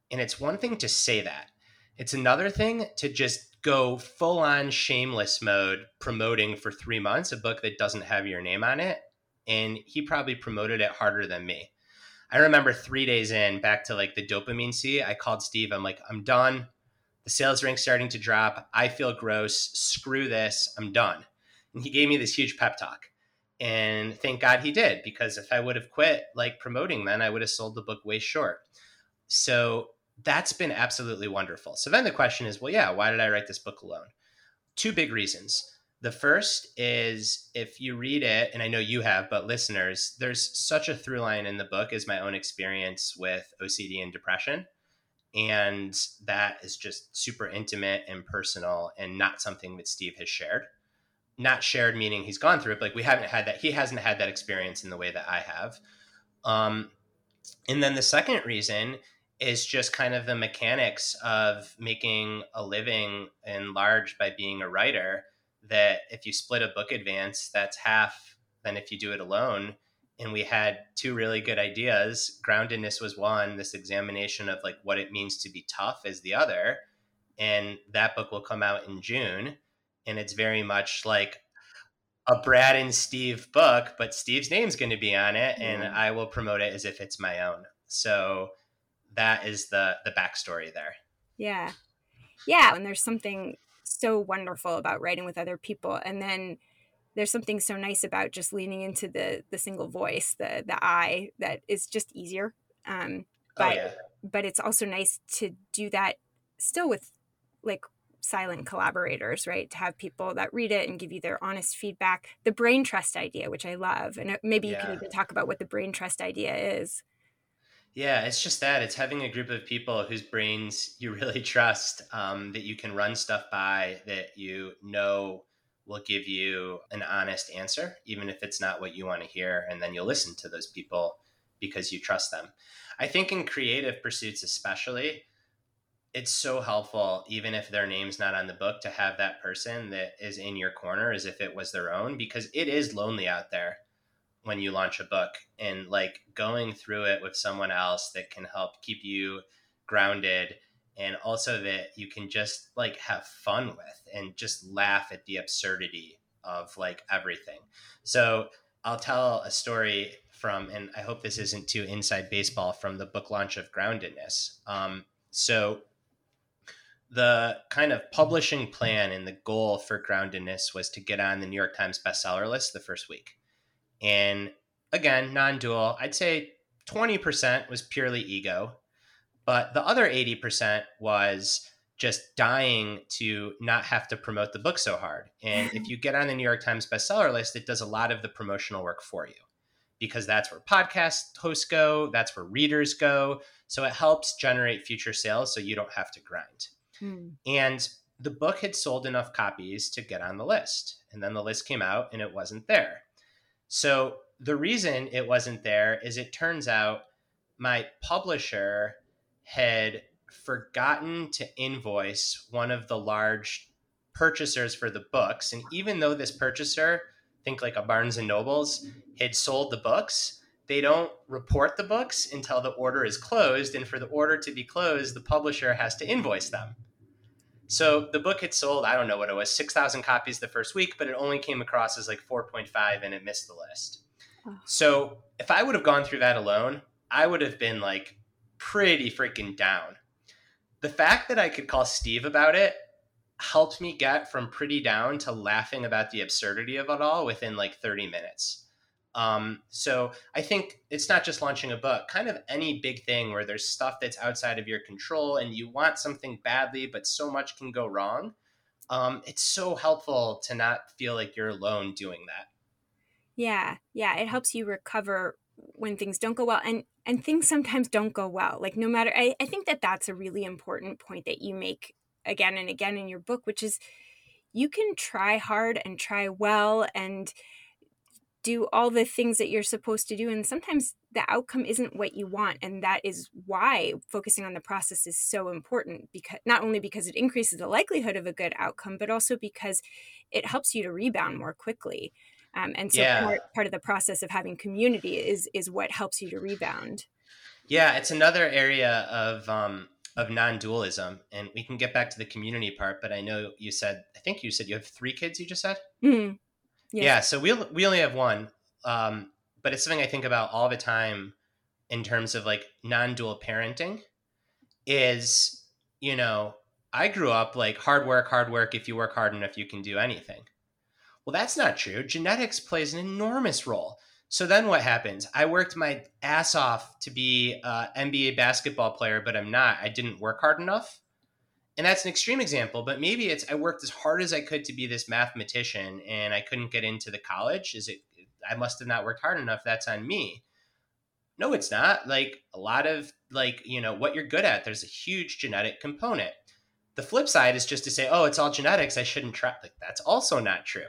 And it's one thing to say that. It's another thing to just go full on shameless mode promoting for 3 months a book that doesn't have your name on it. And he probably promoted it harder than me. I remember 3 days in, back to like the dopamine sea, I called Steve. I'm like, I'm done. The sales rank's starting to drop. I feel gross. Screw this. I'm done. And he gave me this huge pep talk. And thank God he did, because if I would have quit like promoting, then I would have sold the book way short. So that's been absolutely wonderful. So then the question is, well, yeah, why did I write this book alone? Two big reasons. The first is if you read it, and I know you have, but listeners, there's such a through line in the book is my own experience with OCD and depression. And that is just super intimate and personal and not something that Steve has shared. Not shared meaning he's gone through it, but like we haven't had that. He hasn't had that experience in the way that I have. And then the second reason is just kind of the mechanics of making a living in large by being a writer, that if you split a book advance, that's half than if you do it alone. And we had two really good ideas. Groundedness was one, this examination of like what it means to be tough is the other. And that book will come out in June. And it's very much like a Brad and Steve book, but Steve's name's going to be on it, and I will promote it as if it's my own. So that is the backstory there. Yeah. Yeah. And there's something so wonderful about writing with other people. And then there's something so nice about just leaning into the single voice, the I, that is just easier. But it's also nice to do that still with like silent collaborators, right? To have people that read it and give you their honest feedback. The brain trust idea, which I love. And maybe you can even talk about what the brain trust idea is. Yeah, it's just that. It's having a group of people whose brains you really trust, that you can run stuff by, that you know will give you an honest answer, even if it's not what you want to hear. And then you'll listen to those people because you trust them. I think in creative pursuits especially, it's so helpful, even if their name's not on the book, to have that person that is in your corner as if it was their own, because it is lonely out there when you launch a book. And like going through it with someone else that can help keep you grounded, and also that you can just like have fun with and just laugh at the absurdity of like everything. So I'll tell a story from, and I hope this isn't too inside baseball, from the book launch of Groundedness. So the kind of publishing plan and the goal for Groundedness was to get on the New York Times bestseller list the first week. And again, non-dual, I'd say 20% was purely ego, but the other 80% was just dying to not have to promote the book so hard. And if you get on the New York Times bestseller list, it does a lot of the promotional work for you, because that's where podcast hosts go, that's where readers go. So it helps generate future sales so you don't have to grind. And the book had sold enough copies to get on the list. And then the list came out and it wasn't there. So the reason it wasn't there is it turns out my publisher had forgotten to invoice one of the large purchasers for the books. And even though this purchaser, think like a Barnes and Nobles, had sold the books, they don't report the books until the order is closed. And for the order to be closed, the publisher has to invoice them. So the book had sold, I don't know what it was, 6,000 copies the first week, but it only came across as like 4.5 and it missed the list. Oh. So if I would have gone through that alone, I would have been like pretty freaking down. The fact that I could call Steve about it helped me get from pretty down to laughing about the absurdity of it all within like 30 minutes. So I think it's not just launching a book, kind of any big thing where there's stuff that's outside of your control and you want something badly, but so much can go wrong. It's so helpful to not feel like you're alone doing that. Yeah. Yeah. It helps you recover when things don't go well, and things sometimes don't go well. Like no matter, I think that that's a really important point that you make again and again in your book, which is you can try hard and try well and do all the things that you're supposed to do. And sometimes the outcome isn't what you want. And that is why focusing on the process is so important, because not only because it increases the likelihood of a good outcome, but also because it helps you to rebound more quickly. And so part of the process of having community is what helps you to rebound. Yeah, it's another area of non-dualism, and we can get back to the community part, but I know you said, I think you said you have 3 kids, you just said? Mm-hmm. Yeah. So we only have 1, but it's something I think about all the time in terms of like non-dual parenting is, you know, I grew up like hard work, if you work hard enough, you can do anything. Well, that's not true. Genetics plays an enormous role. So then what happens? I worked my ass off to be an NBA basketball player, but I'm not. I didn't work hard enough. And that's an extreme example, but maybe it's I worked as hard as I could to be this mathematician and I couldn't get into the college. I must have not worked hard enough. That's on me. No, it's not. Like a lot of like, you know, what you're good at, there's a huge genetic component. The flip side is just to say, oh, it's all genetics. I shouldn't try. Like, that's also not true.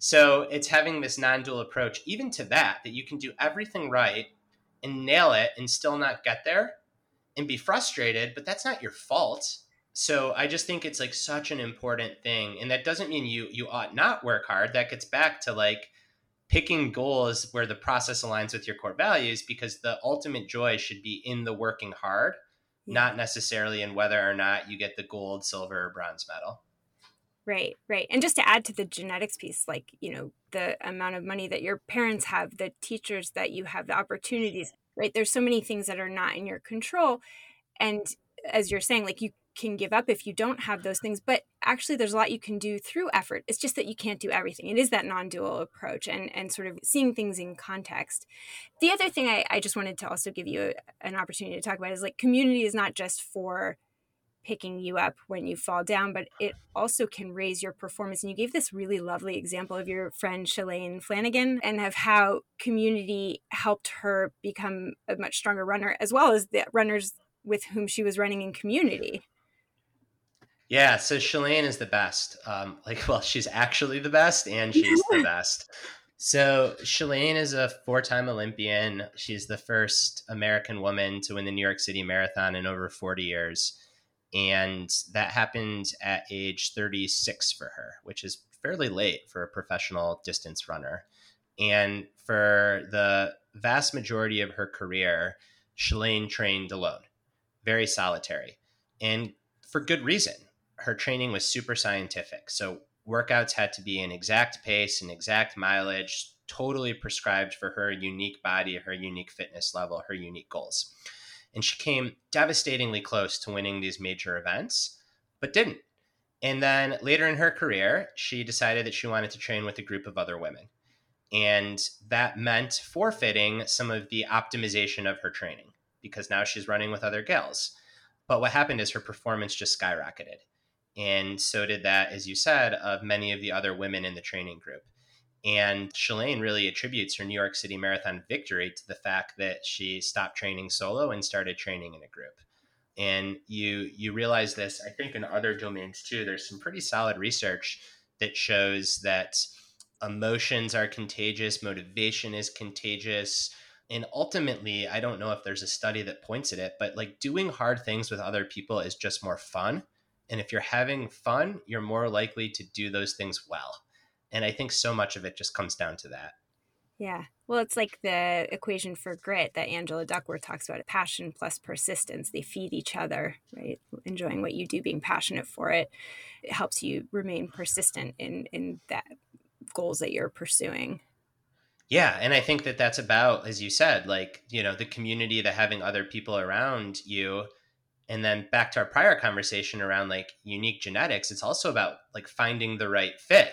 So it's having this non-dual approach, even to that you can do everything right and nail it and still not get there and be frustrated, but that's not your fault. So I just think it's like such an important thing. And that doesn't mean you ought not work hard. That gets back to like picking goals where the process aligns with your core values, because the ultimate joy should be in the working hard, not necessarily in whether or not you get the gold, silver, or bronze medal. Right. And just to add to the genetics piece, like, you know, the amount of money that your parents have, the teachers that you have, the opportunities, right? There's so many things that are not in your control. And as you're saying, like you can give up if you don't have those things, but actually there's a lot you can do through effort. It's just that you can't do everything. It is that non-dual approach and sort of seeing things in context. The other thing I just wanted to also give you an opportunity to talk about is like community is not just for picking you up when you fall down, but it also can raise your performance. And you gave this really lovely example of your friend Shalane Flanagan and of how community helped her become a much stronger runner, as well as the runners with whom she was running in community. Yeah, so Shalane is the best. She's actually the best and she's the best. So Shalane is a 4-time Olympian. She's the first American woman to win the New York City Marathon in over 40 years. And that happened at age 36 for her, which is fairly late for a professional distance runner. And for the vast majority of her career, Shalane trained alone, very solitary, and for good reason. Her training was super scientific. So workouts had to be an exact pace, an exact mileage, totally prescribed for her unique body, her unique fitness level, her unique goals. And she came devastatingly close to winning these major events, but didn't. And then later in her career, she decided that she wanted to train with a group of other women. And that meant forfeiting some of the optimization of her training because now she's running with other gals. But what happened is her performance just skyrocketed. And so did that, as you said, of many of the other women in the training group. And Shalane really attributes her New York City Marathon victory to the fact that she stopped training solo and started training in a group. And you realize this, I think, in other domains too. There's some pretty solid research that shows that emotions are contagious, motivation is contagious. And ultimately, I don't know if there's a study that points at it, but like doing hard things with other people is just more fun. And if you're having fun, you're more likely to do those things well. And I think so much of it just comes down to that. Yeah. Well, it's like the equation for grit that Angela Duckworth talks about, passion plus persistence. They feed each other, right? Enjoying what you do, being passionate for it. It helps you remain persistent in that goals that you're pursuing. Yeah. And I think that that's about, as you said, like, you know, the community, the having other people around you. And then back to our prior conversation around like unique genetics, it's also about like finding the right fit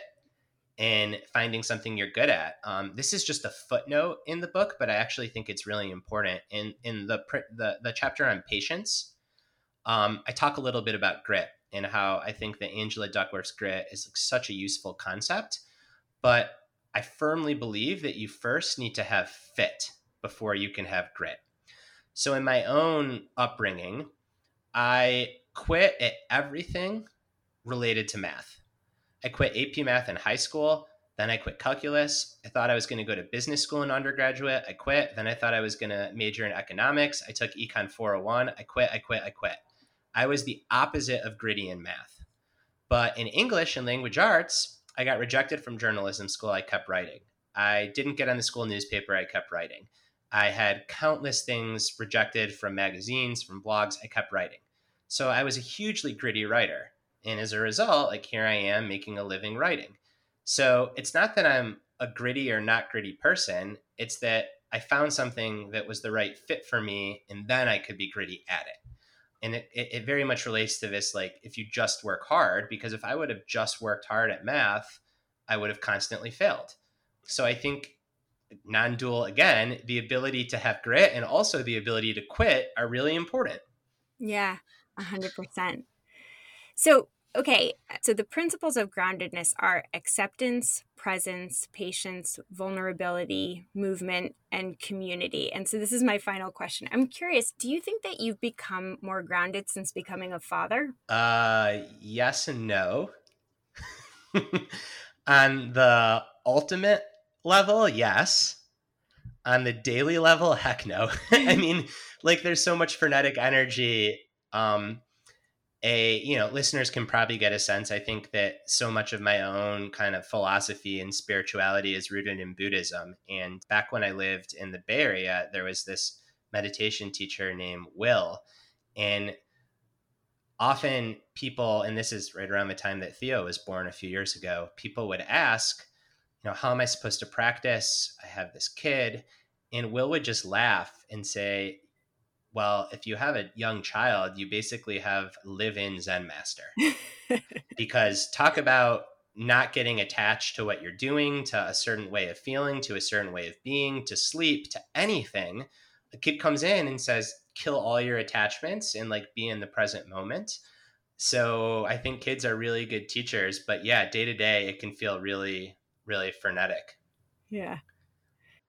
and finding something you're good at. This is just a footnote in the book, but I actually think it's really important. In the chapter on patience, I talk a little bit about grit and how I think that Angela Duckworth's grit is like such a useful concept. But I firmly believe that you first need to have fit before you can have grit. So in my own upbringing, I quit at everything related to math. I quit AP math in high school. Then I quit calculus. I thought I was going to go to business school in undergraduate. I quit. Then I thought I was going to major in economics. I took Econ 401. I quit. I was the opposite of gritty in math. But in English and language arts, I got rejected from journalism school. I kept writing. I didn't get on the school newspaper. I kept writing. I had countless things rejected from magazines, from blogs. I kept writing. So I was a hugely gritty writer. And as a result, like, here I am making a living writing. So it's not that I'm a gritty or not gritty person. It's that I found something that was the right fit for me, and then I could be gritty at it. And it very much relates to this, like, if you just work hard, because if I would have just worked hard at math, I would have constantly failed. So I think non-dual, again, the ability to have grit and also the ability to quit are really important. Yeah, 100%. So, okay. So the principles of groundedness are acceptance, presence, patience, vulnerability, movement, and community. And so this is my final question. I'm curious, do you think that you've become more grounded since becoming a father? Yes and no. On the ultimate level, yes. On the daily level, heck no. I mean, like, there's so much frenetic energy. Listeners can probably get a sense, I think, that so much of my own kind of philosophy and spirituality is rooted in Buddhism. And back when I lived in the Bay Area, there was this meditation teacher named Will. And often people, and this is right around the time that Theo was born a few years ago, people would ask, how am I supposed to practice? I have this kid. And Will would just laugh and say, well, if you have a young child, you basically have live-in Zen master. Because talk about not getting attached to what you're doing, to a certain way of feeling, to a certain way of being, to sleep, to anything. The kid comes in and says, kill all your attachments and, like, be in the present moment. So I think kids are really good teachers. But yeah, day to day, it can feel really, really frenetic. Yeah.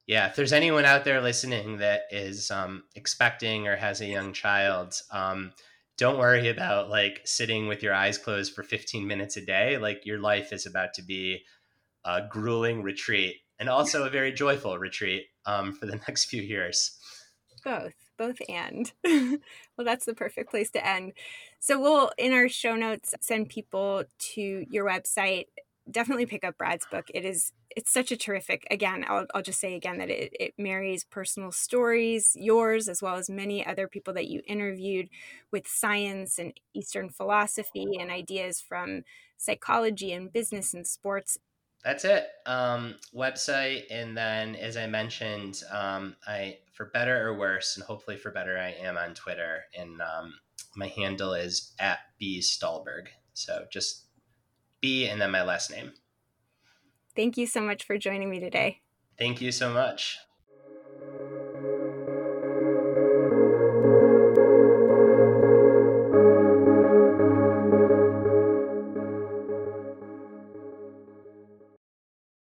Yeah, if there's anyone out there listening that is expecting or has a young child, don't worry about, like, sitting with your eyes closed for 15 minutes a day. Like, your life is about to be a grueling retreat, and also a very joyful retreat for the next few years. Both and. Well, that's the perfect place to end. So we'll, in our show notes, send people to your website. Definitely pick up Brad's book. It's such a terrific, again, I'll just say again that it marries personal stories, yours, as well as many other people that you interviewed, with science and Eastern philosophy and ideas from psychology and business and sports. That's it. Website. And then, as I mentioned, I, for better or worse, and hopefully for better, I am on Twitter, and my handle is @bstahlberg. So just B and then my last name. Thank you so much for joining me today. Thank you so much.